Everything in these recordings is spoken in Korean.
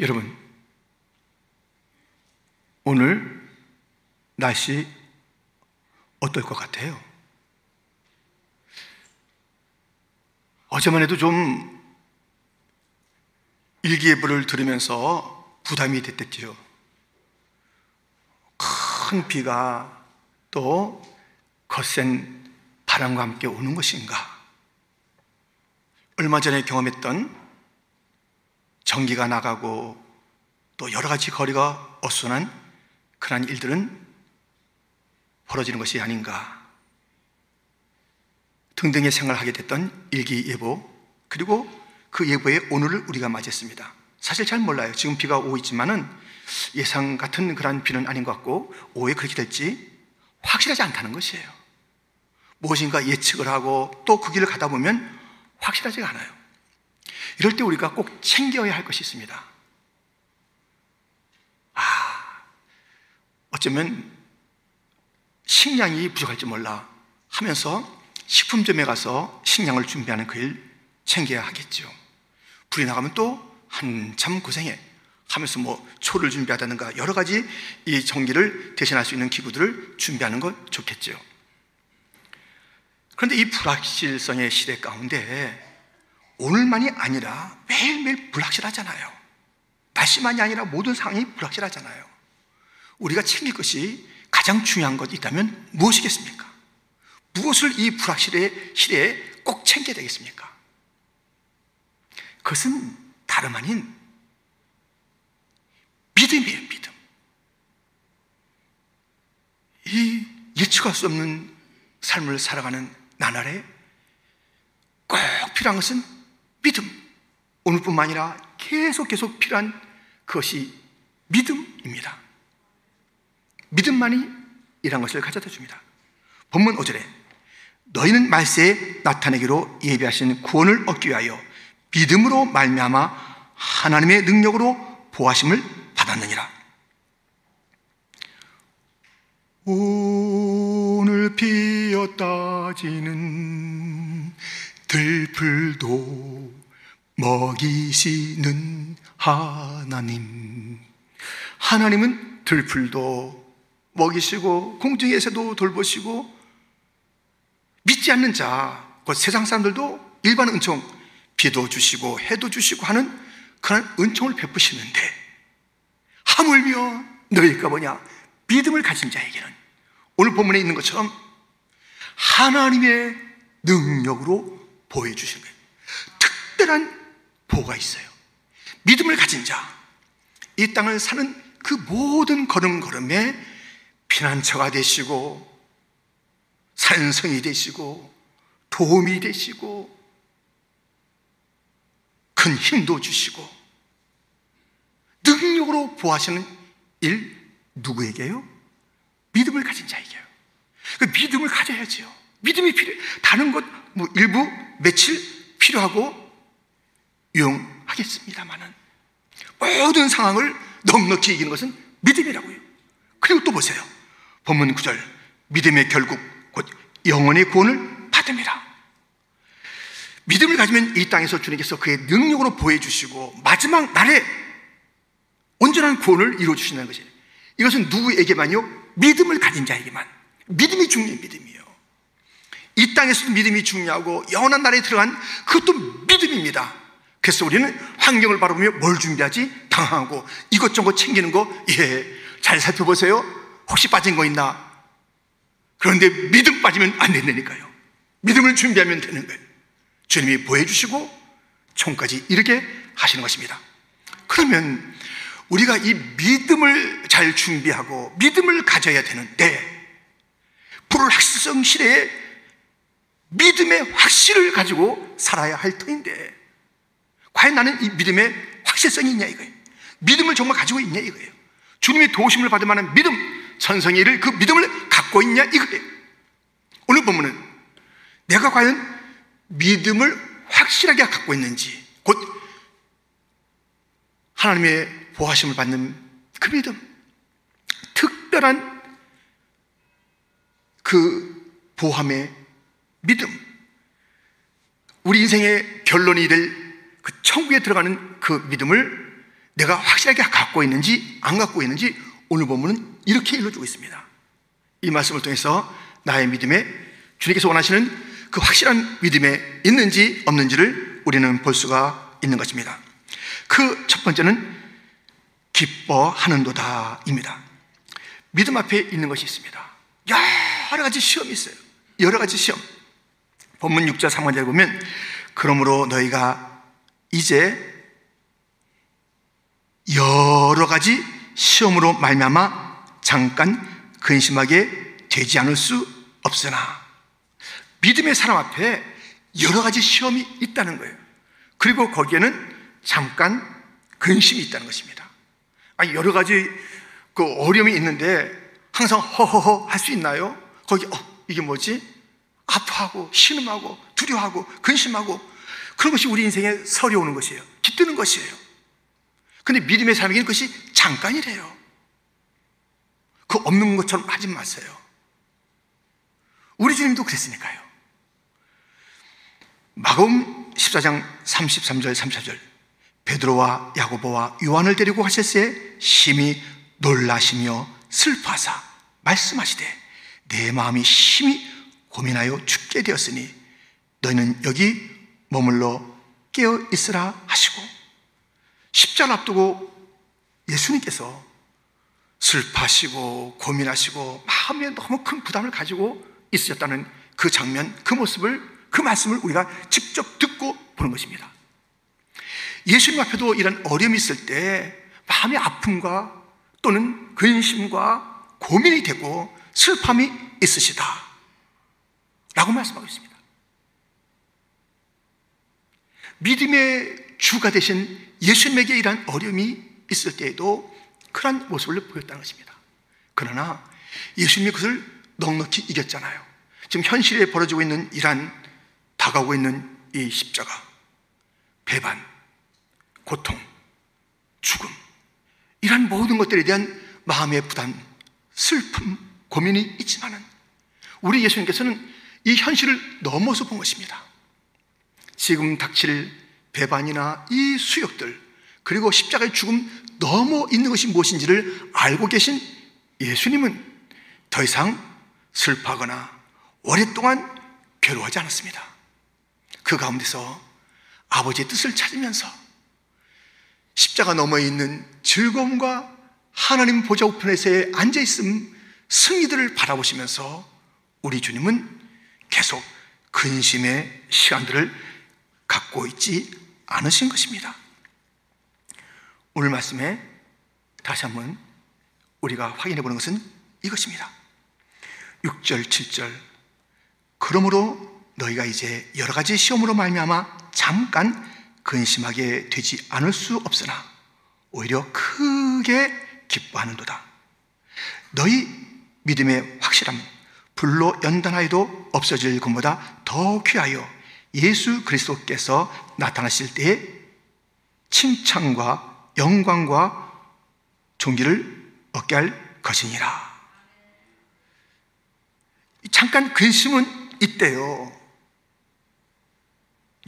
여러분, 오늘 날씨 어떨 것 같아요? 어제만 해도 좀 일기예보를 들으면서 부담이 됐겠죠. 큰 비가 또 거센 바람과 함께 오는 것인가? 얼마 전에 경험했던 전기가 나가고 또 여러 가지 거리가 어수선한 그런 일들은 벌어지는 것이 아닌가 등등의 생각을 하게 됐던 일기예보, 그리고 그 예보에 오늘을 우리가 맞이했습니다. 사실 잘 몰라요. 지금 비가 오고 있지만은 예상 같은 그런 비는 아닌 것 같고, 오후에 그렇게 될지 확실하지 않다는 것이에요. 무엇인가 예측을 하고 또 그 길을 가다 보면 확실하지가 않아요. 이럴 때 우리가 꼭 챙겨야 할 것이 있습니다. 어쩌면 식량이 부족할지 몰라 하면서 식품점에 가서 식량을 준비하는 그 일 챙겨야 하겠죠. 불이 나가면 또 한참 고생해 하면서 초를 준비하다든가 여러 가지 이 전기를 대신할 수 있는 기구들을 준비하는 건 좋겠죠. 그런데 이 불확실성의 시대 가운데 오늘만이 아니라 매일매일 불확실하잖아요. 날씨만이 아니라 모든 상황이 불확실하잖아요. 우리가 챙길 것이, 가장 중요한 것이 있다면 무엇이겠습니까? 무엇을 이 불확실의 시대에 꼭 챙겨야 되겠습니까? 그것은 다름 아닌 믿음이에요, 믿음. 이 예측할 수 없는 삶을 살아가는 나날에 꼭 필요한 것은 믿음. 오늘뿐만 아니라 계속 필요한 그것이 믿음입니다. 믿음만이 이런 것을 가져다 줍니다. 본문 5절에 너희는 말세에 나타내기로 예비하신 구원을 얻기 위하여 믿음으로 말미암아 하나님의 능력으로 보하심을 받았느니라. 오늘 피었다 지는 들풀도 먹이시는 하나님. 하나님은 들풀도 먹이시고 공중의 새도 돌보시고 믿지 않는 자, 그 세상 사람들도 일반 은총, 비도 주시고 해도 주시고 하는 그런 은총을 베푸시는데 하물며 너희가 뭐냐, 믿음을 가진 자에게는 오늘 본문에 있는 것처럼 하나님의 능력으로 보여주시는 거예요. 특별한 보호가 있어요. 믿음을 가진 자, 이 땅을 사는 그 모든 걸음걸음에 피난처가 되시고 산성이 되시고 도움이 되시고 큰 힘도 주시고 능력으로 보호하시는 일, 누구에게요? 믿음을 가진 자에게요. 그러니까 믿음을 가져야지요. 믿음이 필요해. 다른 것 일부 며칠 필요하고 유용하겠습니다만은 모든 상황을 넉넉히 이기는 것은 믿음이라고요. 그리고 또 보세요. 본문 9절, 믿음의 결국 곧 영원의 구원을 받음이라. 믿음을 가지면 이 땅에서 주님께서 그의 능력으로 보여주시고 마지막 날에 온전한 구원을 이루어주신다는 것이에요. 이것은 누구에게만요? 믿음을 가진 자에게만. 믿음이 중요해요, 믿음이요. 이 땅에서도 믿음이 중요하고 영원한 나라에 들어간 그것도 믿음입니다. 그래서 우리는 환경을 바라보며 뭘 준비하지? 당황하고 이것저것 챙기는 거, 예, 잘 살펴보세요. 혹시 빠진 거 있나? 그런데 믿음 빠지면 안 된다니까요. 믿음을 준비하면 되는 거예요. 주님이 보여주시고 총까지 이르게 하시는 것입니다. 그러면 우리가 이 믿음을 잘 준비하고 믿음을 가져야 되는데, 불확실성 시대에 믿음의 확실을 가지고 살아야 할 터인데 과연 나는 이 믿음의 확실성이 있냐 이거예요. 믿음을 정말 가지고 있냐 이거예요. 주님의 도우심을 받을 만한 믿음, 선성의 일을 그 믿음을 갖고 있냐 이거예요. 오늘 본문은 내가 과연 믿음을 확실하게 갖고 있는지, 곧 하나님의 보호하심을 받는 그 믿음, 특별한 그 보함의 믿음, 우리 인생의 결론이 될 그 천국에 들어가는 그 믿음을 내가 확실하게 갖고 있는지 안 갖고 있는지 오늘 본문은 이렇게 일러주고 있습니다. 이 말씀을 통해서 나의 믿음에 주님께서 원하시는 그 확실한 믿음에 있는지 없는지를 우리는 볼 수가 있는 것입니다. 그 첫 번째는 기뻐하는도다입니다. 믿음 앞에 있는 것이 있습니다. 여러 가지 시험이 있어요. 여러 가지 시험. 본문 6절 3절에 보면 그러므로 너희가 이제 여러 가지 시험으로 말미암아 잠깐 근심하게 되지 않을 수 없으나, 믿음의 사람 앞에 여러 가지 시험이 있다는 거예요. 그리고 거기에는 잠깐 근심이 있다는 것입니다. 아니, 여러 가지 그 어려움이 있는데 항상 허허허 할 수 있나요? 거기 이게 뭐지? 아파하고 신음하고 두려워하고 근심하고, 그런 것이 우리 인생에 서려오는 것이에요. 깃드는 것이에요. 근데 믿음의 사람에게는 그것이 잠깐이래요. 그 없는 것처럼 하지 마세요. 우리 주님도 그랬으니까요. 마가복음 14장 33절 34절 베드로와 야고보와 요한을 데리고 가실새 심히 놀라시며 슬퍼하사 말씀하시되 내 마음이 심히 고민하여 죽게 되었으니 너희는 여기 머물러 깨어 있으라 하시고, 십자를 앞두고 예수님께서 슬퍼하시고 고민하시고 마음에 너무 큰 부담을 가지고 있으셨다는 그 장면, 그 모습을, 그 말씀을 우리가 직접 듣고 보는 것입니다. 예수님 앞에도 이런 어려움이 있을 때 마음의 아픔과 또는 근심과 고민이 되고 슬픔이 있으시다 라고 말씀하고 있습니다. 믿음의 주가 되신 예수님에게 이러한 어려움이 있을 때에도 그러한 모습을 보였다는 것입니다. 그러나 예수님이 그것을 넉넉히 이겼잖아요. 지금 현실에 벌어지고 있는 이러한 다가오고 있는 이 십자가, 배반, 고통, 죽음, 이러한 모든 것들에 대한 마음의 부담, 슬픔, 고민이 있지만은 우리 예수님께서는 이 현실을 넘어서 본 것입니다. 지금 닥칠 배반이나 이 수욕들, 그리고 십자가의 죽음 넘어 있는 것이 무엇인지를 알고 계신 예수님은 더 이상 슬퍼하거나 오랫동안 괴로워하지 않았습니다. 그 가운데서 아버지의 뜻을 찾으면서 십자가 넘어 있는 즐거움과 하나님 보좌 우편에서의 앉아있음, 승리들을 바라보시면서 우리 주님은 계속 근심의 시간들을 갖고 있지 않으신 것입니다. 오늘 말씀에 다시 한번 우리가 확인해 보는 것은 이것입니다. 6절, 7절 그러므로 너희가 이제 여러 가지 시험으로 말미암아 잠깐 근심하게 되지 않을 수 없으나 오히려 크게 기뻐하는도다. 너희 믿음의 확실함 불로 연단하여도 없어질 것보다 더 귀하여 예수 그리스도께서 나타나실 때에 칭찬과 영광과 존귀를 얻게 할 것이니라. 잠깐 근심은 있대요.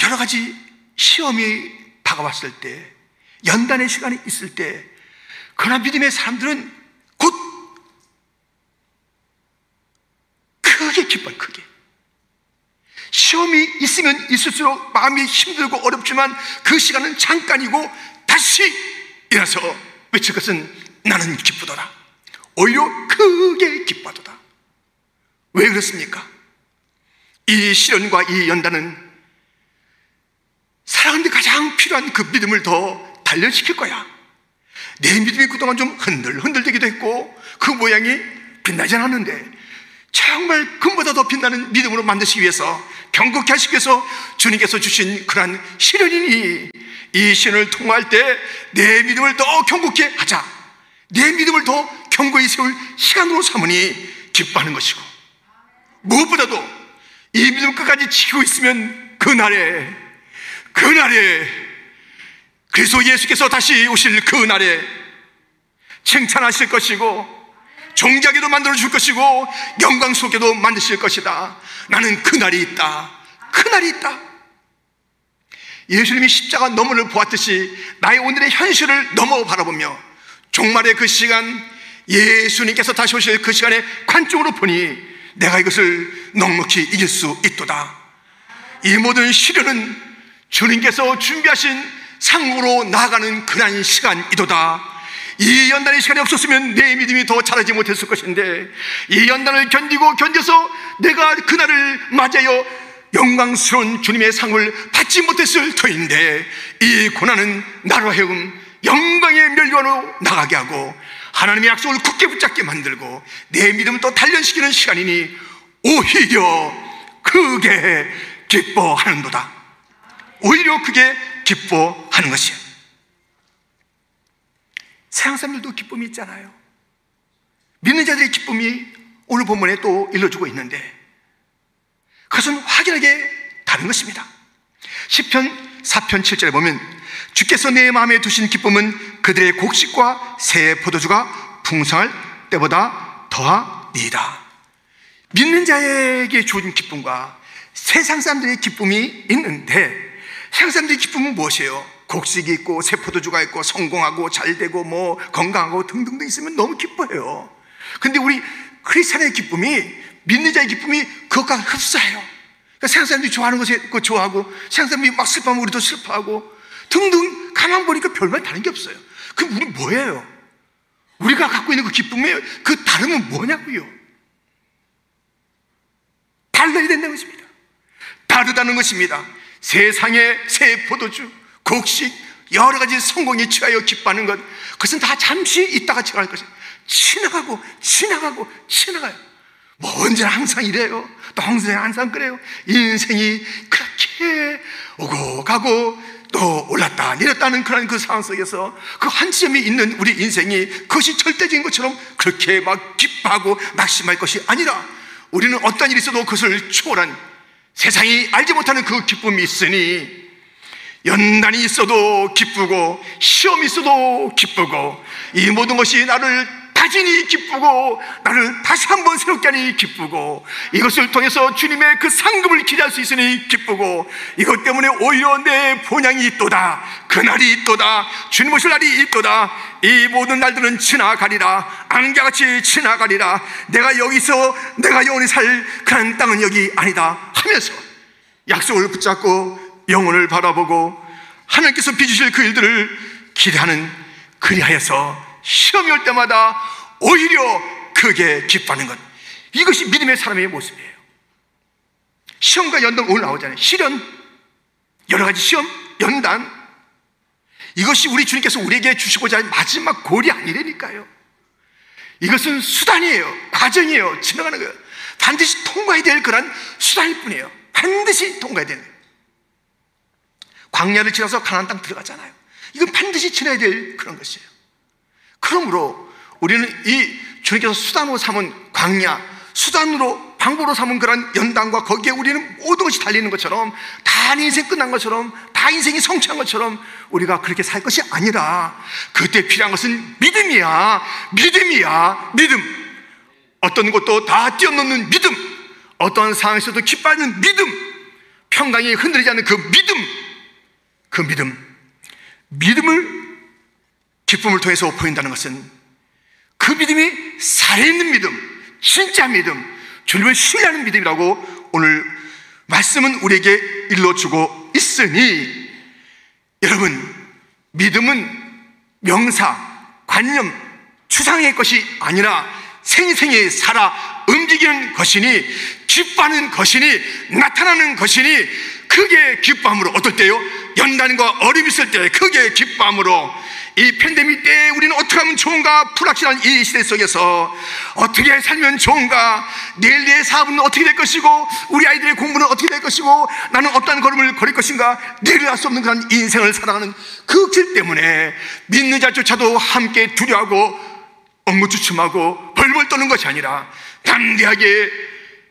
여러 가지 시험이 다가왔을 때, 연단의 시간이 있을 때. 그러나 믿음의 사람들은 곧 크게 기뻐요. 크게. 시험이 있으면 있을수록 마음이 힘들고 어렵지만 그 시간은 잠깐이고 다시 일어서 외칠 것은 나는 기쁘더라. 오히려 크게 기뻐하도다. 왜 그렇습니까? 이 시련과 이 연단은 사랑하는데 가장 필요한 그 믿음을 더 단련시킬 거야. 내 믿음이 그동안 좀 흔들흔들되기도 했고 그 모양이 빛나지 않았는데, 정말 금보다 더 빛나는 믿음으로 만드시기 위해서, 경고케 하시기 위해서 주님께서 주신 그러한 시련이니, 이 시련을 통과할 때 내 믿음을 더 경고케 하자, 내 믿음을 더 견고히 세울 시간으로 삼으니 기뻐하는 것이고, 무엇보다도 이 믿음 끝까지 지키고 있으면 그날에 그리스도 예수께서 다시 오실 그날에 칭찬하실 것이고, 종자기도 만들어줄 것이고, 영광스럽게도 만드실 것이다. 나는 그날이 있다. 그날이 있다. 예수님이 십자가 너머를 보았듯이 나의 오늘의 현실을 넘어 바라보며 종말의 그 시간, 예수님께서 다시 오실 그 시간에 관점으로 보니 내가 이것을 넉넉히 이길 수 있도다. 이 모든 시련은 주님께서 준비하신 상으로 나아가는 그러한 시간이도다. 이 연단의 시간이 없었으면 내 믿음이 더 자라지 못했을 것인데, 이 연단을 견디고 견뎌서 내가 그날을 맞이하여 영광스러운 주님의 상을 받지 못했을 터인데, 이 고난은 나로 하여금 영광의 멸류관으로 나가게 하고 하나님의 약속을 굳게 붙잡게 만들고 내 믿음을 또 단련시키는 시간이니 오히려 크게 기뻐하는도다. 오히려 크게 기뻐하는 것이에요. 세상 사람들도 기쁨이 있잖아요. 믿는 자들의 기쁨이 오늘 본문에 또 일러주고 있는데, 그것은 확연하게 다른 것입니다. 시편 4편 7절에 보면, 주께서 내 마음에 두신 기쁨은 그들의 곡식과 새의 포도주가 풍성할 때보다 더하니이다. 믿는 자에게 주어진 기쁨과 세상 사람들의 기쁨이 있는데, 세상 사람들의 기쁨은 무엇이에요? 곡식이 있고 새 포도주가 있고 성공하고 잘되고 뭐 건강하고 등등등 있으면 너무 기뻐해요. 근데 우리 크리스찬의 기쁨이, 믿는 자의 기쁨이 그것과 흡사해요. 그러니까 세상 사람들이 좋아하는 것에 좋아하고, 세상 사람들이 막 슬퍼하면 우리도 슬퍼하고 등등, 가만 보니까 별반 다른 게 없어요. 그럼 우리 뭐예요? 우리가 갖고 있는 그 기쁨의 그 다름은 뭐냐고요? 달라야 된다는 것입니다. 다르다는 것입니다. 세상의 새 포도주, 곡식, 여러 가지 성공에 취하여 기뻐하는 것, 그것은 다 잠시 있다가 지나갈 것이에요. 지나가요. 뭐 언제나 항상 이래요. 또 언제나 항상 그래요. 인생이 그렇게 오고 가고 또 올랐다 내렸다는 그런 그 상황 속에서 그 한 지점이 있는 우리 인생이 그것이 절대적인 것처럼 그렇게 막 기뻐하고 낙심할 것이 아니라, 우리는 어떤 일이 있어도 그것을 초월한, 세상이 알지 못하는 그 기쁨이 있으니, 연단이 있어도 기쁘고 시험이 있어도 기쁘고 이 모든 것이 나를 다지니 기쁘고 나를 다시 한번 새롭게 하니 기쁘고, 이것을 통해서 주님의 그 상급을 기대할 수 있으니 기쁘고, 이것 때문에 오히려 내 본향이 있도다, 그날이 있도다, 주님 오실 날이 있도다, 이 모든 날들은 지나가리라, 안개같이 지나가리라, 내가 여기서 내가 영원히 살 그런 땅은 여기 아니다 하면서 약속을 붙잡고 영혼을 바라보고 하나님께서 빚으실 그 일들을 기대하는, 그리하여서 시험이 올 때마다 오히려 크게 기뻐하는 것, 이것이 믿음의 사람의 모습이에요. 시험과 연단 오늘 나오잖아요. 시련, 여러 가지 시험, 연단, 이것이 우리 주님께서 우리에게 주시고자 하는 마지막 골이 아니라니까요. 이것은 수단이에요. 과정이에요. 지나가는 거예요. 반드시 통과해야 될 그런 수단일 뿐이에요. 반드시 통과해야 되는 거예요. 광야를 지나서 가나안 땅 들어가잖아요. 이건 반드시 지나야 될 그런 것이에요. 그러므로 우리는 이 주님께서 수단으로 삼은 광야, 수단으로 방법으로 삼은 그런 연단과 거기에 우리는 모든 것이 달리는 것처럼, 다 인생 끝난 것처럼, 다 인생이 성취한 것처럼 우리가 그렇게 살 것이 아니라, 그때 필요한 것은 믿음이야. 어떤 것도 다 뛰어넘는 믿음, 어떤 상황에서도 기뻐하는 믿음, 평강이 흔들리지 않는 그 믿음, 믿음을 기쁨을 통해서 보인다는 것은, 그 믿음이 살아있는 믿음, 진짜 믿음, 주님을 신뢰하는 믿음이라고 오늘 말씀은 우리에게 일러주고 있으니, 여러분, 믿음은 명사, 관념, 추상의 것이 아니라 생생히 살아 움직이는 것이니, 기뻐하는 것이니, 나타나는 것이니, 크게 기뻐함으로, 어떨 때요? 연단과 어려움이 있을 때 크게 기뻐함으로, 이 팬데믹 때 우리는 어떻게 하면 좋은가, 불확실한 이 시대 속에서 어떻게 살면 좋은가, 내일 내 사업은 어떻게 될 것이고, 우리 아이들의 공부는 어떻게 될 것이고, 나는 어떤 걸음을 걸을 것인가, 내일 알 수 없는 그런 인생을 살아가는 그 길 때문에 믿는 자조차도 함께 두려워하고 엉거주춤하고 벌벌 떠는 것이 아니라 담대하게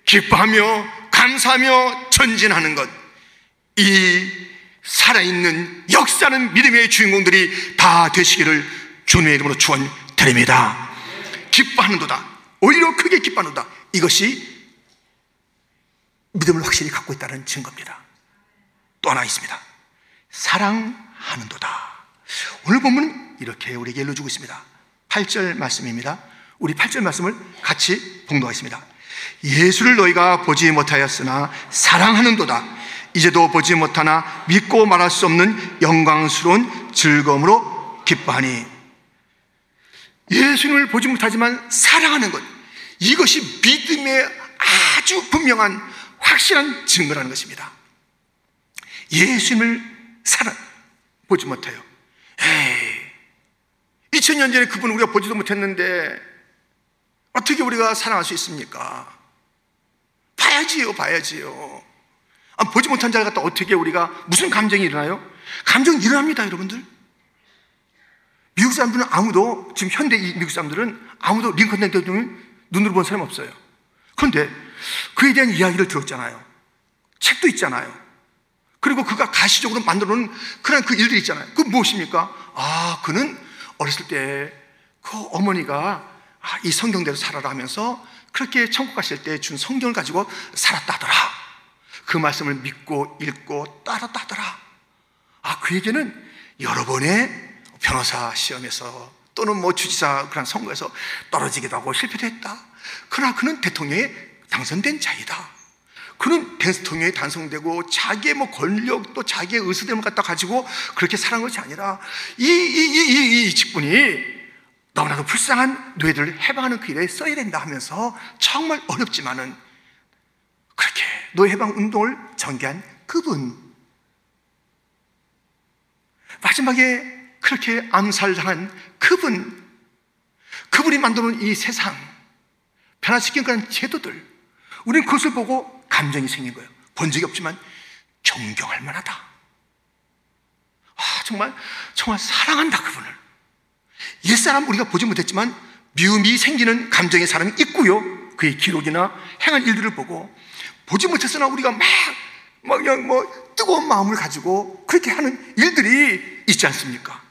기뻐하며 감사하며 전진하는 것, 이 살아있는 역사는 믿음의 주인공들이 다 되시기를 주님의 이름으로 축원드립니다. 기뻐하는도다, 오히려 크게 기뻐하는도다, 이것이 믿음을 확실히 갖고 있다는 증거입니다. 또 하나 있습니다. 사랑하는도다. 오늘 보면 이렇게 우리에게 일러주고 있습니다. 8절 말씀입니다. 우리 8절 말씀을 같이 봉독하겠습니다. 예수를 너희가 보지 못하였으나 사랑하는도다. 이제도 보지 못하나 믿고 말할 수 없는 영광스러운 즐거움으로 기뻐하니. 예수님을 보지 못하지만 사랑하는 것, 이것이 믿음의 아주 분명한 확실한 증거라는 것입니다. 예수님을 보지 못해요. 에이, 2000년 전에 그분을 우리가 보지도 못했는데 어떻게 우리가 사랑할 수 있습니까? 봐야지요, 봐야지요. 아, 보지 못한 자를 갖다 어떻게 우리가 무슨 감정이 일어나요? 감정이 일어납니다, 여러분들. 미국 사람들은 아무도, 지금 현대 미국 사람들은 아무도 링컨 대통령을 눈으로 본 사람 없어요. 그런데 그에 대한 이야기를 들었잖아요. 책도 있잖아요. 그리고 그가 가시적으로 만들어 놓은 그런 그 일들이 있잖아요. 그 무엇입니까? 아, 그는 어렸을 때 그 어머니가 이 성경대로 살아라 하면서 그렇게 천국 가실 때 준 성경을 가지고 살았다더라. 그 말씀을 믿고 읽고 따랐다더라. 아, 그에게는 여러 번의 변호사 시험에서 또는 뭐 주지사 그런 선거에서 떨어지기도 하고 실패도 했다. 그러나 그는 대통령에 당선된 자이다. 그는 대통령에 당선되고 자기의 뭐 권력 또 자기의 의사됨을 갖다 가지고 그렇게 살아온 것이 아니라 이 직분이 너무나도 불쌍한 노예들을 해방하는 그 일에 써야 된다 하면서 정말 어렵지만은 그렇게 노예 해방 운동을 전개한 그분, 마지막에 그렇게 암살당한 그분, 그분이 만드는 이 세상, 변화시킨 그런 제도들, 우리는 그것을 보고 감정이 생긴 거예요. 본 적이 없지만 존경할 만하다. 아, 정말 사랑한다, 그분을. 옛사람 우리가 보지 못했지만 미움이 생기는 감정의 사람이 있고요, 그의 기록이나 행한 일들을 보고 보지 못했으나 우리가 막 그냥 뭐 뜨거운 마음을 가지고 그렇게 하는 일들이 있지 않습니까?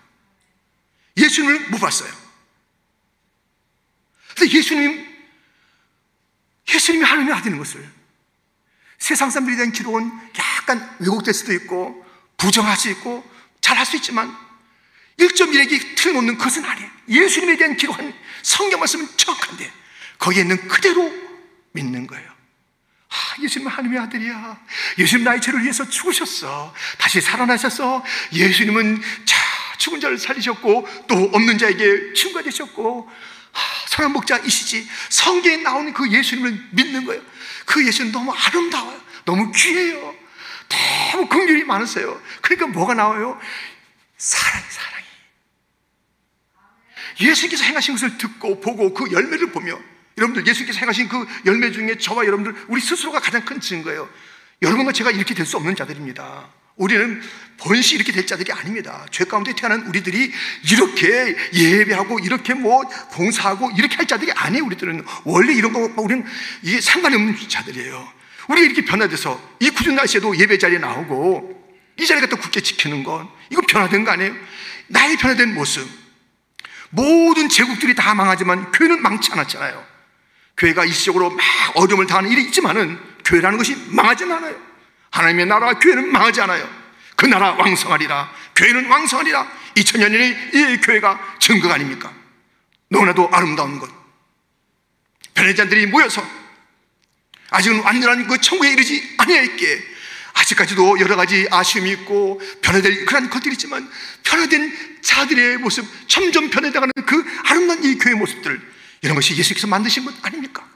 예수님을 못 봤어요. 근데 예수님이 하나님의 아들인 것을 세상 사람들에 대한 기록은 약간 왜곡될 수도 있고 부정할 수 있고 잘할 수 있지만 1.1에게 틀어놓는 것은 아니에요. 예수님에 대한 기록한 성경 말씀은 정확한데 거기에 있는 그대로 믿는 거예요. 아, 예수님은 하나님의 아들이야. 예수님 나의 죄를 위해서 죽으셨어. 다시 살아나셨어. 예수님은 죽은 자를 살리셨고 또 없는 자에게 친구가 되셨고 선한 목자이시지. 성경에 나오는 그 예수님을 믿는 거예요. 그 예수는 너무 아름다워요. 너무 귀해요. 너무 긍휼이 많으세요. 그러니까 뭐가 나와요? 사랑이. 예수님께서 행하신 것을 듣고 보고 그 열매를 보며, 여러분들 예수님께서 행하신 그 열매 중에 저와 여러분들 우리 스스로가 가장 큰 증거예요. 여러분과 제가 이렇게 될 수 없는 자들입니다. 우리는 본시 이렇게 될 자들이 아닙니다. 죄 가운데 태어난 우리들이 이렇게 예배하고 이렇게 뭐 봉사하고 이렇게 할 자들이 아니에요. 우리들은 원래 이런 것과 우리는 이게 상관이 없는 자들이에요. 우리가 이렇게 변화돼서 이 굳은 날씨에도 예배 자리에 나오고 이 자리 갖다 굳게 지키는 건, 이거 변화된 거 아니에요? 나의 변화된 모습. 모든 제국들이 다 망하지만 교회는 망치 않았잖아요. 교회가 일시적으로 막 어려움을 당하는 일이 있지만은 교회라는 것이 망하진 않아요. 하나님의 나라와 교회는 망하지 않아요. 그 나라 왕성하리라, 교회는 왕성하리라. 2000년의 이 교회가 증거가 아닙니까? 너무나도 아름다운 것. 변해자들이 모여서 아직은 완전한 그 천국에 이르지 아니하였기에 아직까지도 여러 가지 아쉬움이 있고 변화될 그런 것들이 있지만 변화된 자들의 모습, 점점 변해나가는 그 아름다운 이 교회의 모습들, 이런 것이 예수께서 만드신 것 아닙니까?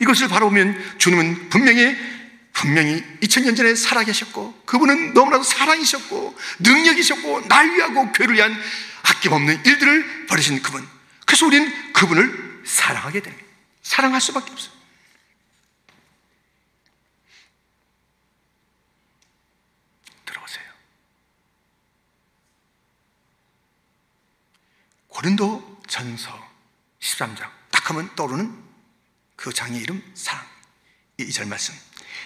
이것을 바라보면 주님은 분명히 2000년 전에 살아계셨고 그분은 너무나도 사랑이셨고 능력이셨고 날 위하고 교회를 위한 아낌없는 일들을 벌이신 그분. 그래서 우리는 그분을 사랑하게 됩니다. 사랑할 수밖에 없어요. 고린도 전서 13장 딱 하면 떠오르는 그 장의 이름 사랑. 2절 말씀.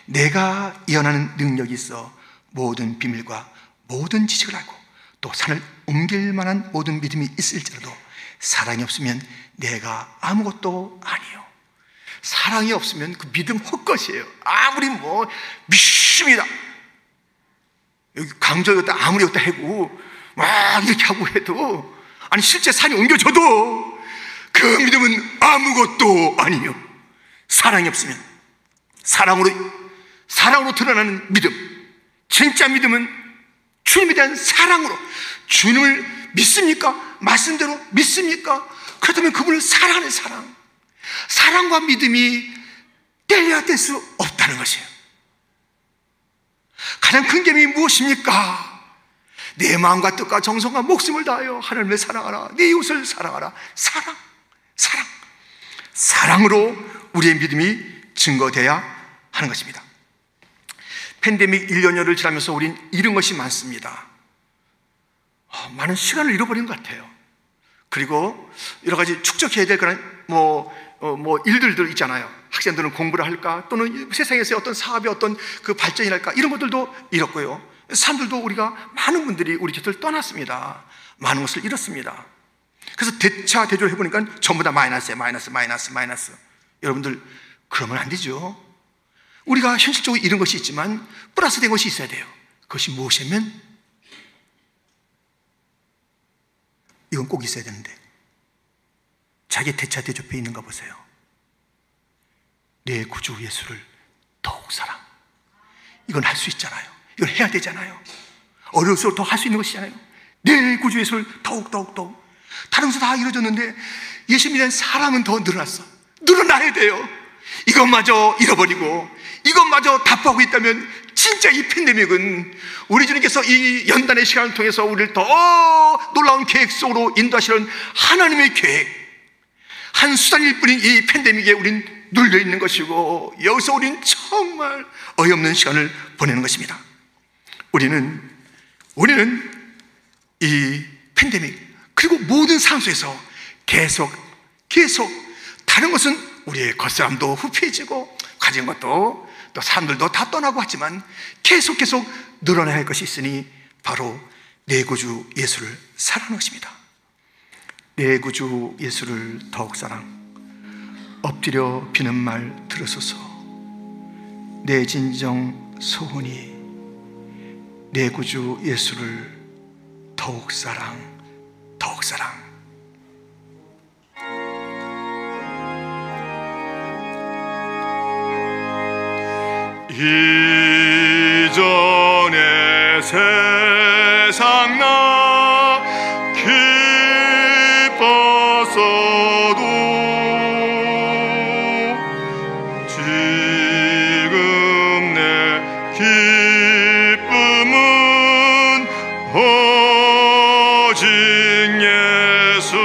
내가 예언하는 능력이 있어 모든 비밀과 모든 지식을 알고 또 산을 옮길 만한 모든 믿음이 있을지라도 사랑이 없으면 내가 아무것도 아니요. 사랑이 없으면 그 믿음 헛것이에요. 아무리 뭐 믿습니다. 여기 강조였다 아무리 였다 해고 막 이렇게 하고 해도, 아니 실제 산이 옮겨져도 그 믿음은 아무것도 아니요, 사랑이 없으면, 사랑으로 드러나는 믿음, 진짜 믿음은 주님에 대한 사랑으로. 주님을 믿습니까? 말씀대로 믿습니까? 그렇다면 그분을 사랑하는 사랑, 사랑과 믿음이 떼려야 뗄 수 없다는 것이에요. 가장 큰 계명이 무엇입니까? 내 마음과 뜻과 정성과 목숨을 다하여 하나님을 사랑하라, 내 이웃을 사랑하라. 사랑으로 우리의 믿음이 증거돼야 하는 것입니다. 팬데믹 1년여를 지나면서 우린 잃은 것이 많습니다. 많은 시간을 잃어버린 것 같아요. 그리고 여러 가지 축적해야 될 그런 일들도 있잖아요. 학생들은 공부를 할까, 또는 세상에서 어떤 사업의 어떤 그 발전이랄까, 이런 것들도 잃었고요. 사람들도, 우리가 많은 분들이 우리 곁을 떠났습니다. 많은 것을 잃었습니다. 그래서 대차 대조를 해보니까 전부 다 마이너스예요. 마이너스. 여러분들 그러면 안 되죠. 우리가 현실적으로 잃은 것이 있지만 플러스 된 것이 있어야 돼요. 그것이 무엇이냐면, 이건 꼭 있어야 되는데, 자기 대차 대조표에 있는가 보세요. 내 구주 예수를 더욱 사랑. 이건 할 수 있잖아요. 이걸 해야 되잖아요. 어려울수록 더 할 수 있는 것이잖아요. 내 구주 예수를 더욱. 다른 것은 다 이루어졌는데 예수님에 대한 사랑은 더 늘어났어. 늘어나야 돼요. 이것마저 잃어버리고 이것마저 답하고 있다면 진짜 이 팬데믹은 우리 주님께서 이 연단의 시간을 통해서 우리를 더 놀라운 계획 속으로 인도하시는 하나님의 계획, 한 수단일 뿐인 이 팬데믹에 우린 눌려있는 것이고, 여기서 우린 정말 어이없는 시간을 보내는 것입니다. 우리는 이 팬데믹, 그리고 모든 상황 속에서 계속 다른 것은 우리의 겉사람도 후피해지고 가진 것도 또 사람들도 다 떠나고 하지만 계속 늘어나야 할 것이 있으니 바로 내 구주 예수를 사랑하는 것입니다. 내 구주 예수를 더욱 사랑. 엎드려 비는 말 들으소서. 내 진정 소원이 내 구주 예수를 더욱 사랑, 더욱 사랑. 이전의 세상 나 기뻤어도 지금 내 기쁨은 오직 예수.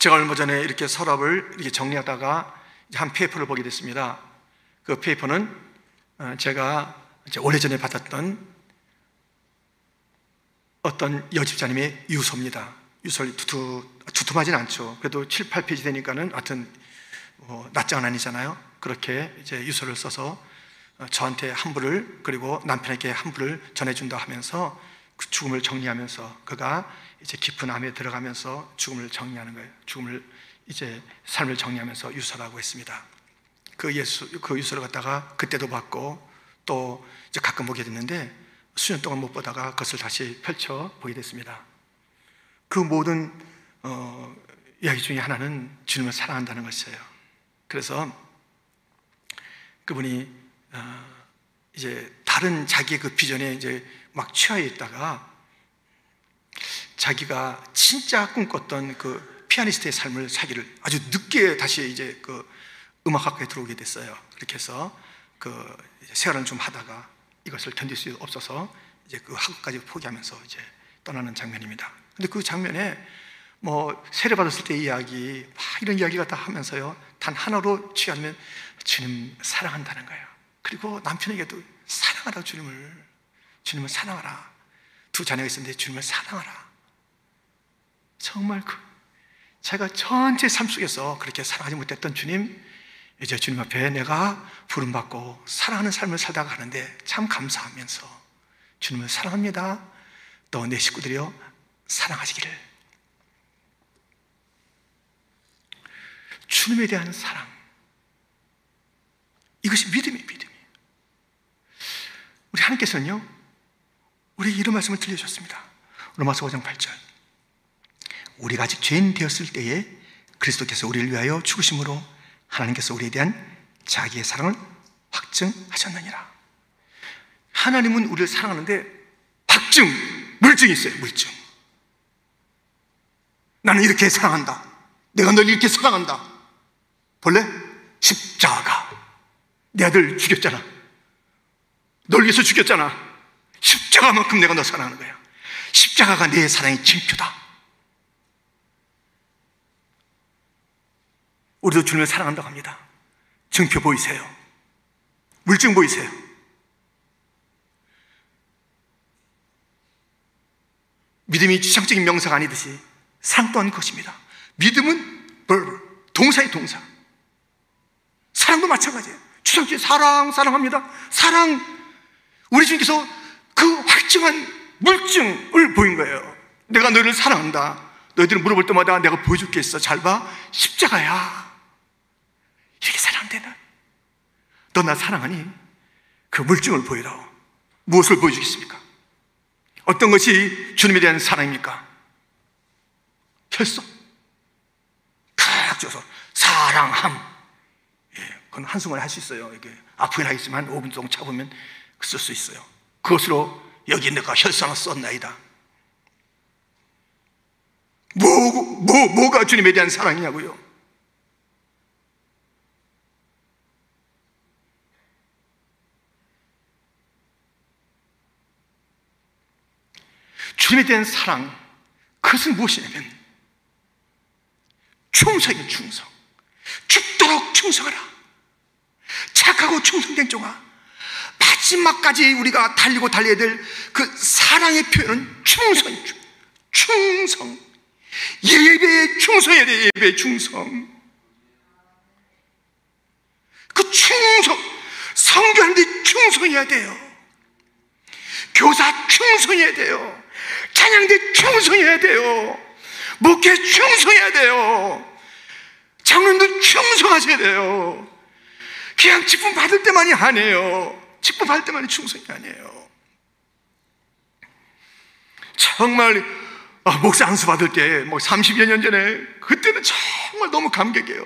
제가 얼마 전에 이렇게 서랍을 이렇게 정리하다가 한 페이퍼를 보게 됐습니다. 그 페이퍼는 제가 오래전에 받았던 어떤 여집자님의 유서입니다. 유서를 두툼하지는 않죠. 그래도 7, 8페이지 되니까는 하여튼 낯장은 아니잖아요. 그렇게 이제 유서를 써서 저한테 한부를 그리고 남편에게 한부를 전해준다 하면서 그 죽음을 정리하면서 그가 이제 깊은 암에 들어가면서 죽음을 정리하는 거예요. 죽음을 이제 삶을 정리하면서 유서라고 했습니다. 그 유서를 갖다가 그때도 봤고 또 이제 가끔 보게 됐는데 수년 동안 못 보다가 그것을 다시 펼쳐 보게 됐습니다. 그 모든 이야기 중에 하나는 주님을 사랑한다는 것이에요. 그래서 그분이 이제 다른 자기의 그 비전에 이제 막 취하에 있다가 자기가 진짜 꿈꿨던 그 피아니스트의 삶을 살기를 아주 늦게 다시 이제 그 음악학교에 들어오게 됐어요. 그렇게 해서 그 생활을 좀 하다가 이것을 견딜 수 없어서 이제 그 학교까지 포기하면서 이제 떠나는 장면입니다. 근데 그 장면에 뭐 세례받았을 때 이야기 막 이런 이야기가 다 하면서요, 단 하나로 취하면 주님 사랑한다는 거예요. 그리고 남편에게도 사랑하라, 주님을 사랑하라. 두 자녀가 있었는데 주님을 사랑하라. 정말 그 제가 전체 삶 속에서 그렇게 사랑하지 못했던 주님, 이제 주님 앞에 내가 부름받고 사랑하는 삶을 살다가 가는데 참 감사하면서 주님을 사랑합니다. 또 내 식구들이요 사랑하시기를. 주님에 대한 사랑, 이것이 믿음이에요. 믿음이에요. 우리 하나님께서는요 우리 이런 말씀을 들려주셨습니다. 로마서 5장 8절, 우리가 아직 죄인 되었을 때에 그리스도께서 우리를 위하여 죽으심으로 하나님께서 우리에 대한 자기의 사랑을 확증하셨느니라. 하나님은 우리를 사랑하는데 확증, 물증이 있어요. 물증. 나는 이렇게 사랑한다, 내가 널 이렇게 사랑한다. 본래 십자가, 내 아들 죽였잖아, 널 위해서 죽였잖아. 십자가만큼 내가 너 사랑하는 거야. 십자가가 내 사랑의 증표다. 우리도 주님을 사랑한다고 합니다. 증표 보이세요? 물증 보이세요? 믿음이 추상적인 명사가 아니듯이 사랑 또한 것입니다. 믿음은 동사의 동사. 사랑도 마찬가지예요. 추상적인 사랑, 사랑합니다. 사랑. 우리 주님께서 그 확증한 물증을 보인 거예요. 내가 너희를 사랑한다. 너희들이 물어볼 때마다 내가 보여줄겠어. 잘 봐. 십자가야. 이렇게 사랑한다. 너 나 사랑하니? 그 물증을 보이라. 무엇을 보여주겠습니까? 어떤 것이 주님에 대한 사랑입니까? 결석. 탁 줘서 사랑함. 그건 한순간에 할 수 있어요. 이게 아프긴 하겠지만 5분 동안 참으면 쓸 수 있어요. 그것으로 여기 내가 혈상을 썼나이다. 뭐가 주님에 대한 사랑이냐고요. 주님에 대한 사랑, 그것은 무엇이냐면 충성이에요. 충성. 죽도록 충성하라. 착하고 충성된 종아, 마지막까지 우리가 달리고 달려야 될 그 사랑의 표현은 충성이죠. 충성. 예배에 충성해야 돼. 예배에 충성. 그 충성, 성교하는데 충성해야 돼요. 교사 충성해야 돼요. 찬양대 충성해야 돼요. 목회 충성해야 돼요. 장로님들 충성하셔야 돼요. 그냥 직분 받을 때만이 아니에요. 직분 받을 때만이 충성이 아니에요. 정말 목사 안수 받을 때, 뭐 30여 년 전에, 그때는 정말 너무 감격이에요.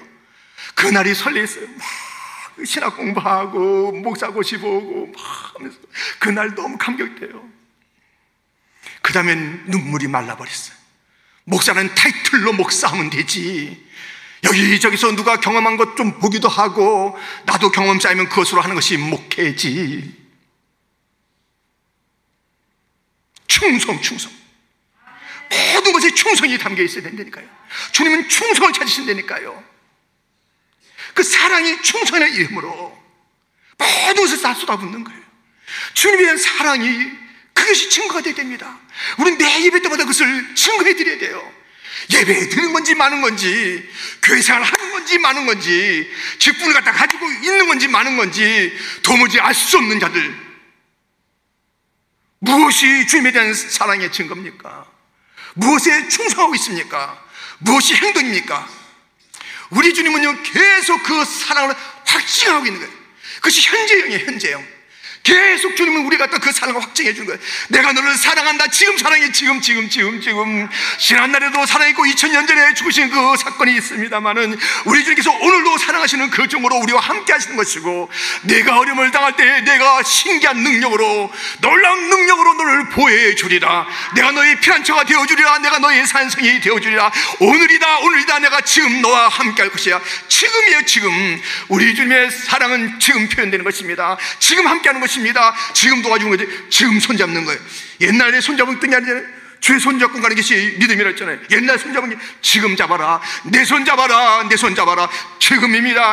그날이 설레었어요. 막 신학 공부하고 목사고시 보고 막 하면서 그날 너무 감격돼요. 그 다음엔 눈물이 말라버렸어요. 목사는 타이틀로 목사하면 되지, 여기저기서 누가 경험한 것 좀 보기도 하고 나도 경험 쌓이면 그것으로 하는 것이 목회지. 충성, 충성. 모든 것에 충성이 담겨 있어야 된다니까요. 주님은 충성을 찾으신다니까요. 그 사랑이 충성의 이름으로 모든 것을 다 쏟아붓는 거예요. 주님에 대한 사랑이, 그것이 증거가 되어야 됩니다. 우리는 매 예배 때마다 그것을 증거해 드려야 돼요. 예배에 드는 건지 마는 건지, 교회 생활 하는 건지 건지 많은 건지, 직분을 갖다 가지고 있는 건지 많은 건지 도무지 알 수 없는 자들, 무엇이 주님에 대한 사랑의 증거입니까? 무엇에 충성하고 있습니까? 무엇이 행동입니까? 우리 주님은요 계속 그 사랑을 확증하고 있는 거예요. 그것이 현재형이에요. 현재형. 계속 주님은 우리 갖다 그 사랑을 확증해 주는 거예요. 내가 너를 사랑한다. 지금 사랑해. 지금. 지난날에도 사랑했고 2000년 전에 죽으신 그 사건이 있습니다만은 우리 주님께서 오늘도 사랑하시는 그 종으로 우리와 함께 하시는 것이고, 내가 어려움을 당할 때 내가 신기한 능력으로, 놀라운 능력으로 너를 보호해 주리라. 내가 너의 피난처가 되어 주리라. 내가 너의 산성이 되어 주리라. 오늘이다. 내가 지금 너와 함께 할 것이야. 지금이에요. 지금. 우리 주님의 사랑은 지금 표현되는 것입니다. 지금 함께 하는 것입니다. 지금 도와주는 거지. 지금 손잡는 거예요. 옛날에 손잡은 뜻이 아니잖아요. 주의 손잡고 가는 것이 믿음이라 했잖아요. 옛날 손잡은 게 지금 잡아라. 내 손 잡아라.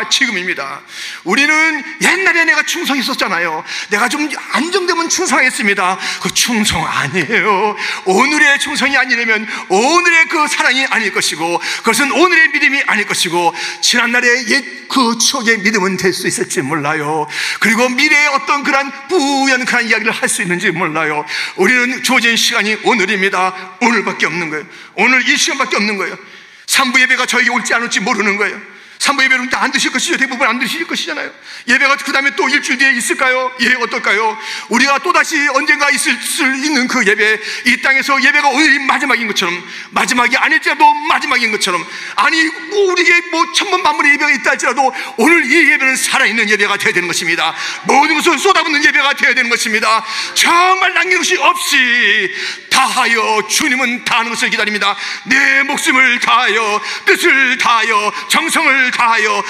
지금입니다. 우리는 옛날에 내가 충성했었잖아요. 내가 좀 안정되면 충성했습니다. 그 충성 아니에요. 오늘의 충성이 아니라면 오늘의 그 사랑이 아닐 것이고, 그것은 오늘의 믿음이 아닐 것이고, 지난날의 옛 그 추억의 믿음은 될 수 있을지 몰라요. 그리고 미래의 어떤 그런 뿌연 그런 이야기를 할 수 있는지 몰라요. 우리는 주어진 시간이 오늘입니다. 오늘밖에 없는 거예요. 오늘 이 시간밖에 없는 거예요. 3부 예배가 저에게 올지 안 올지 모르는 거예요. 3부 예배는 다 안 드실 것이죠. 대부분 안 드실 것이잖아요. 예배가 그 다음에 또 일주일 뒤에 있을까요? 예, 어떨까요? 우리가 또다시 언젠가 있을 수 있는 그 예배, 이 땅에서 예배가 오늘이 마지막인 것처럼, 마지막이 아닐지라도 마지막인 것처럼, 아니 뭐 우리에게 뭐 천번만번의 예배가 있다 할지라도 오늘 이 예배는 살아있는 예배가 되어야 되는 것입니다. 모든 것을 쏟아붓는 예배가 되어야 되는 것입니다. 정말 남긴 것이 없이 다하여 주님은 다하는 것을 기다립니다. 내 목숨을 다하여, 뜻을 다하여, 정성을 다하여.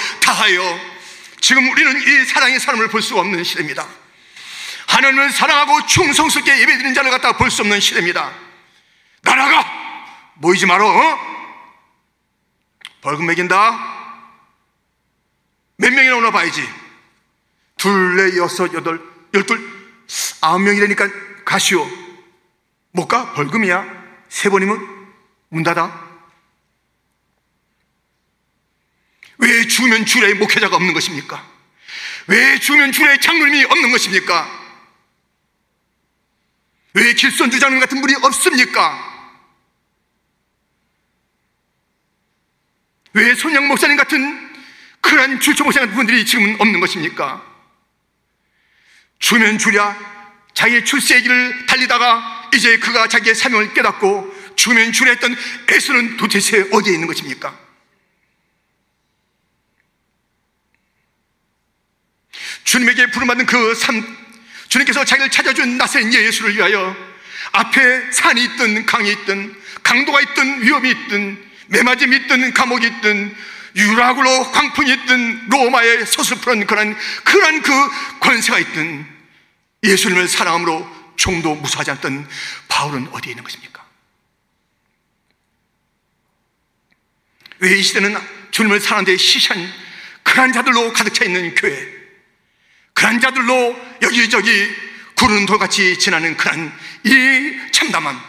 지금 우리는 이 사랑의 사람을 볼 수 없는 시대입니다. 하나님을 사랑하고 충성스럽게 예배드리는 자를 갖다가 볼 수 없는 시대입니다. 나라가 모이지 마라. 벌금 매긴다. 몇 명이나 오나 봐야지. 2, 4, 6, 8, 12, 9명이라니까 가시오. 못 가? 벌금이야. 3번이면 문 닫아. 왜 주면 주례의 목회자가 없는 것입니까? 왜 주면 주례의 장로님이 없는 것입니까? 왜 길손주 장로님 같은 분이 없습니까? 왜 손양 목사님 같은 그런 출처 목사 같은 분들이 지금은 없는 것입니까? 주면 주랴 자기의 출세의 길을 달리다가 이제 그가 자기의 사명을 깨닫고 주면 주례했던 애쓰는 도대체 어디에 있는 것입니까? 주님에게 부름받은 그 삶, 주님께서 자기를 찾아준 나사렛 예수를 위하여 앞에 산이 있든 강이 있든 강도가 있든 위험이 있든 매맞음이 있든 감옥이 있든 유라굴로 광풍이 있든 로마의 서슬프런 그런 그 권세가 있든 예수님을 사랑함으로 종도 무사하지 않던 바울은 어디에 있는 것입니까? 왜 이 시대는 주님을 사랑하는 데 시시한 그런 자들로 가득 차 있는 교회, 그런 자들로 여기저기 구르는 돌같이 지나는 그런 이 참담함,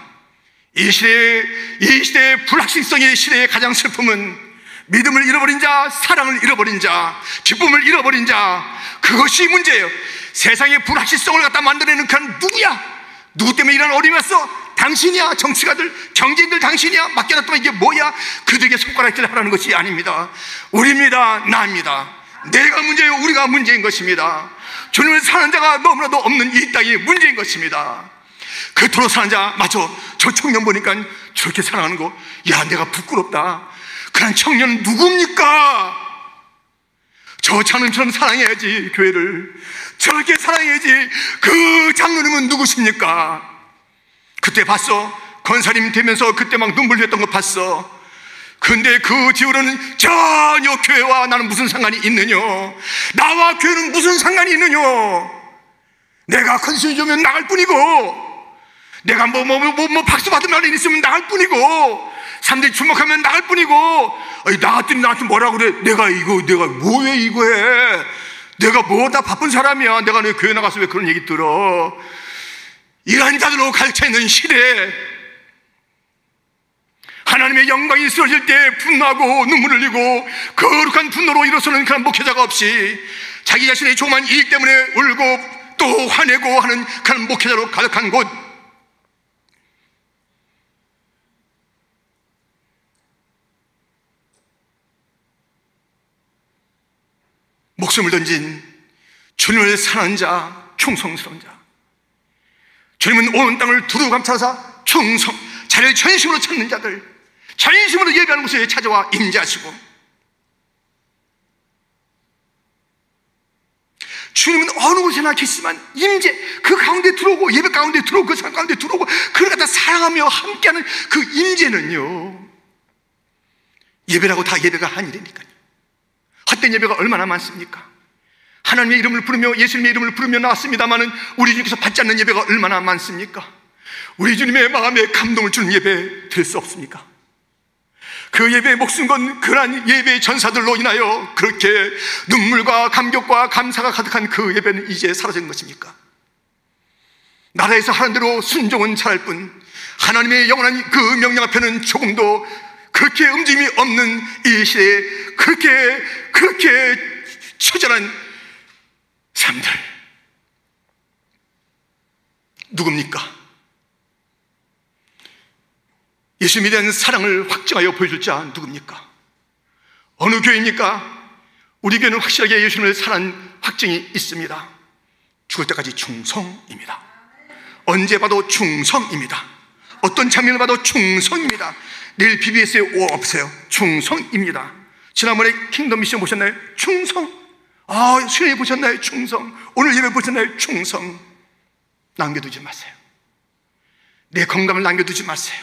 이 시대의 불확실성의 시대의 가장 슬픔은 믿음을 잃어버린 자, 사랑을 잃어버린 자, 기쁨을 잃어버린 자, 그것이 문제예요. 세상의 불확실성을 갖다 만들어내는 그런 누구야? 누구 때문에 이런 어려움이 왔어? 당신이야. 정치가들, 경제인들 당신이야. 맡겨놨더니 이게 뭐야? 그들에게 손가락질 하라는 것이 아닙니다. 우리입니다. 나입니다. 내가 문제예요. 우리가 문제인 것입니다. 주님을 사는 자가 너무나도 없는 이 땅이 문제인 것입니다. 그토록 사는 자, 맞아. 저 청년 보니까 저렇게 사랑하는 거, 야, 내가 부끄럽다. 그런 청년은 누굽니까? 저 장로님처럼 사랑해야지, 교회를. 저렇게 사랑해야지. 그 장로님은 누구십니까? 그때 봤어. 권사님 되면서 그때 막 눈물 흘렸던 거 봤어. 근데 그 뒤로는 전혀 교회와 나는 무슨 상관이 있느냐, 나와 교회는 무슨 상관이 있느냐, 내가 컨슈니즘이면 나갈 뿐이고, 내가 뭐 박수 받은 날이 있으면 나갈 뿐이고, 사람들이 주목하면 나갈 뿐이고, 아니, 나한테 뭐라 그래? 내가 뭐 왜 이거 해? 내가 뭐, 나 바쁜 사람이야. 내가 왜 교회 나가서 왜 그런 얘기 들어? 이런 자들로 가르쳐 있는 시대에 하나님의 영광이 쓰러질 때 분노하고 눈물을 흘리고 거룩한 분노로 일어서는 그런 목회자가 없이 자기 자신의 조그만 일 때문에 울고 또 화내고 하는 그런 목회자로 가득한 곳, 목숨을 던진 주님을 사랑하는 자, 충성스러운 자. 주님은 온 땅을 두루 감찰하사 자를 전심으로 찾는 자들, 전심으로 예배하는 곳에 찾아와 임재하시고, 주님은 어느 곳에나 계시지만 임재, 그 가운데 들어오고 예배 가운데 들어오고 그 삶 가운데 들어오고 그를 갖다 사랑하며 함께하는 그 임재는요, 예배라고 다 예배가 한 일이니까요. 헛된 예배가 얼마나 많습니까? 하나님의 이름을 부르며 예수님의 이름을 부르며 나왔습니다마는 우리 주님께서 받지 않는 예배가 얼마나 많습니까? 우리 주님의 마음에 감동을 주는 예배 될 수 없습니까? 그 예배에 목숨 건 그러한 예배의 전사들로 인하여 그렇게 눈물과 감격과 감사가 가득한 그 예배는 이제 사라진 것입니까? 나라에서 하는 대로 순종은 잘할 뿐 하나님의 영원한 그 명령 앞에는 조금도 그렇게 움직임이 없는 이 시대에 그렇게 처절한 사람들 누굽니까? 예수님에 대한 사랑을 확증하여 보여줄 자 누굽니까? 어느 교회입니까? 우리 교회는 확실하게 예수님을 사랑한 확증이 있습니다. 죽을 때까지 충성입니다. 언제 봐도 충성입니다. 어떤 장면을 봐도 충성입니다. 내일 BBS에 없어요. 충성입니다. 지난번에 킹덤 미션 보셨나요? 충성. 수련회 보셨나요? 충성. 오늘 예배 보셨나요? 충성. 남겨두지 마세요. 내 건강을 남겨두지 마세요.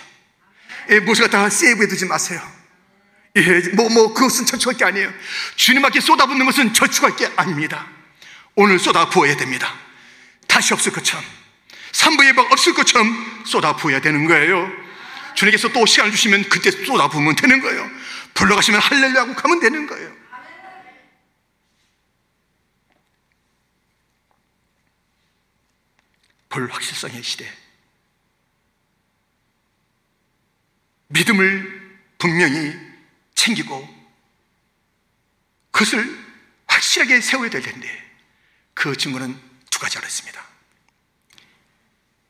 무엇을 갖다가 세이브해두지 마세요. 그것은 저축할 게 아니에요. 주님 앞에 쏟아붓는 것은 저축할 게 아닙니다. 오늘 쏟아 부어야 됩니다. 다시 없을 것처럼, 3부 예방 없을 것처럼 쏟아 부어야 되는 거예요. 주님께서 또 시간을 주시면 그때 쏟아 부으면 되는 거예요. 불러가시면 할렐루야하고 가면 되는 거예요. 불확실성의 시대, 믿음을 분명히 챙기고 그것을 확실하게 세워야 될 텐데, 그 증거는 두 가지가 있습니다.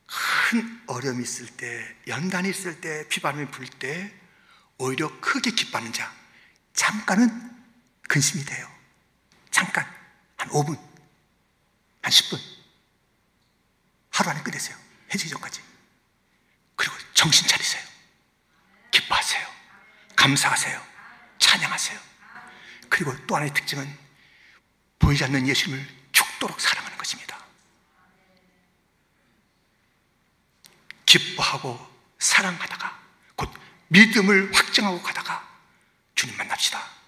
큰 어려움이 있을 때, 연단이 있을 때, 비바람이 불 때 오히려 크게 기뻐하는 자, 잠깐은 근심이 돼요. 잠깐, 한 5분, 한 10분, 하루 안에 끝내세요. 해지기 전까지. 그리고 정신 차리세요. 기뻐하세요. 감사하세요. 찬양하세요. 그리고 또 하나의 특징은 보이지 않는 예수님을 죽도록 사랑하는 것입니다. 기뻐하고 사랑하다가 곧 믿음을 확증하고 가다가 주님 만납시다.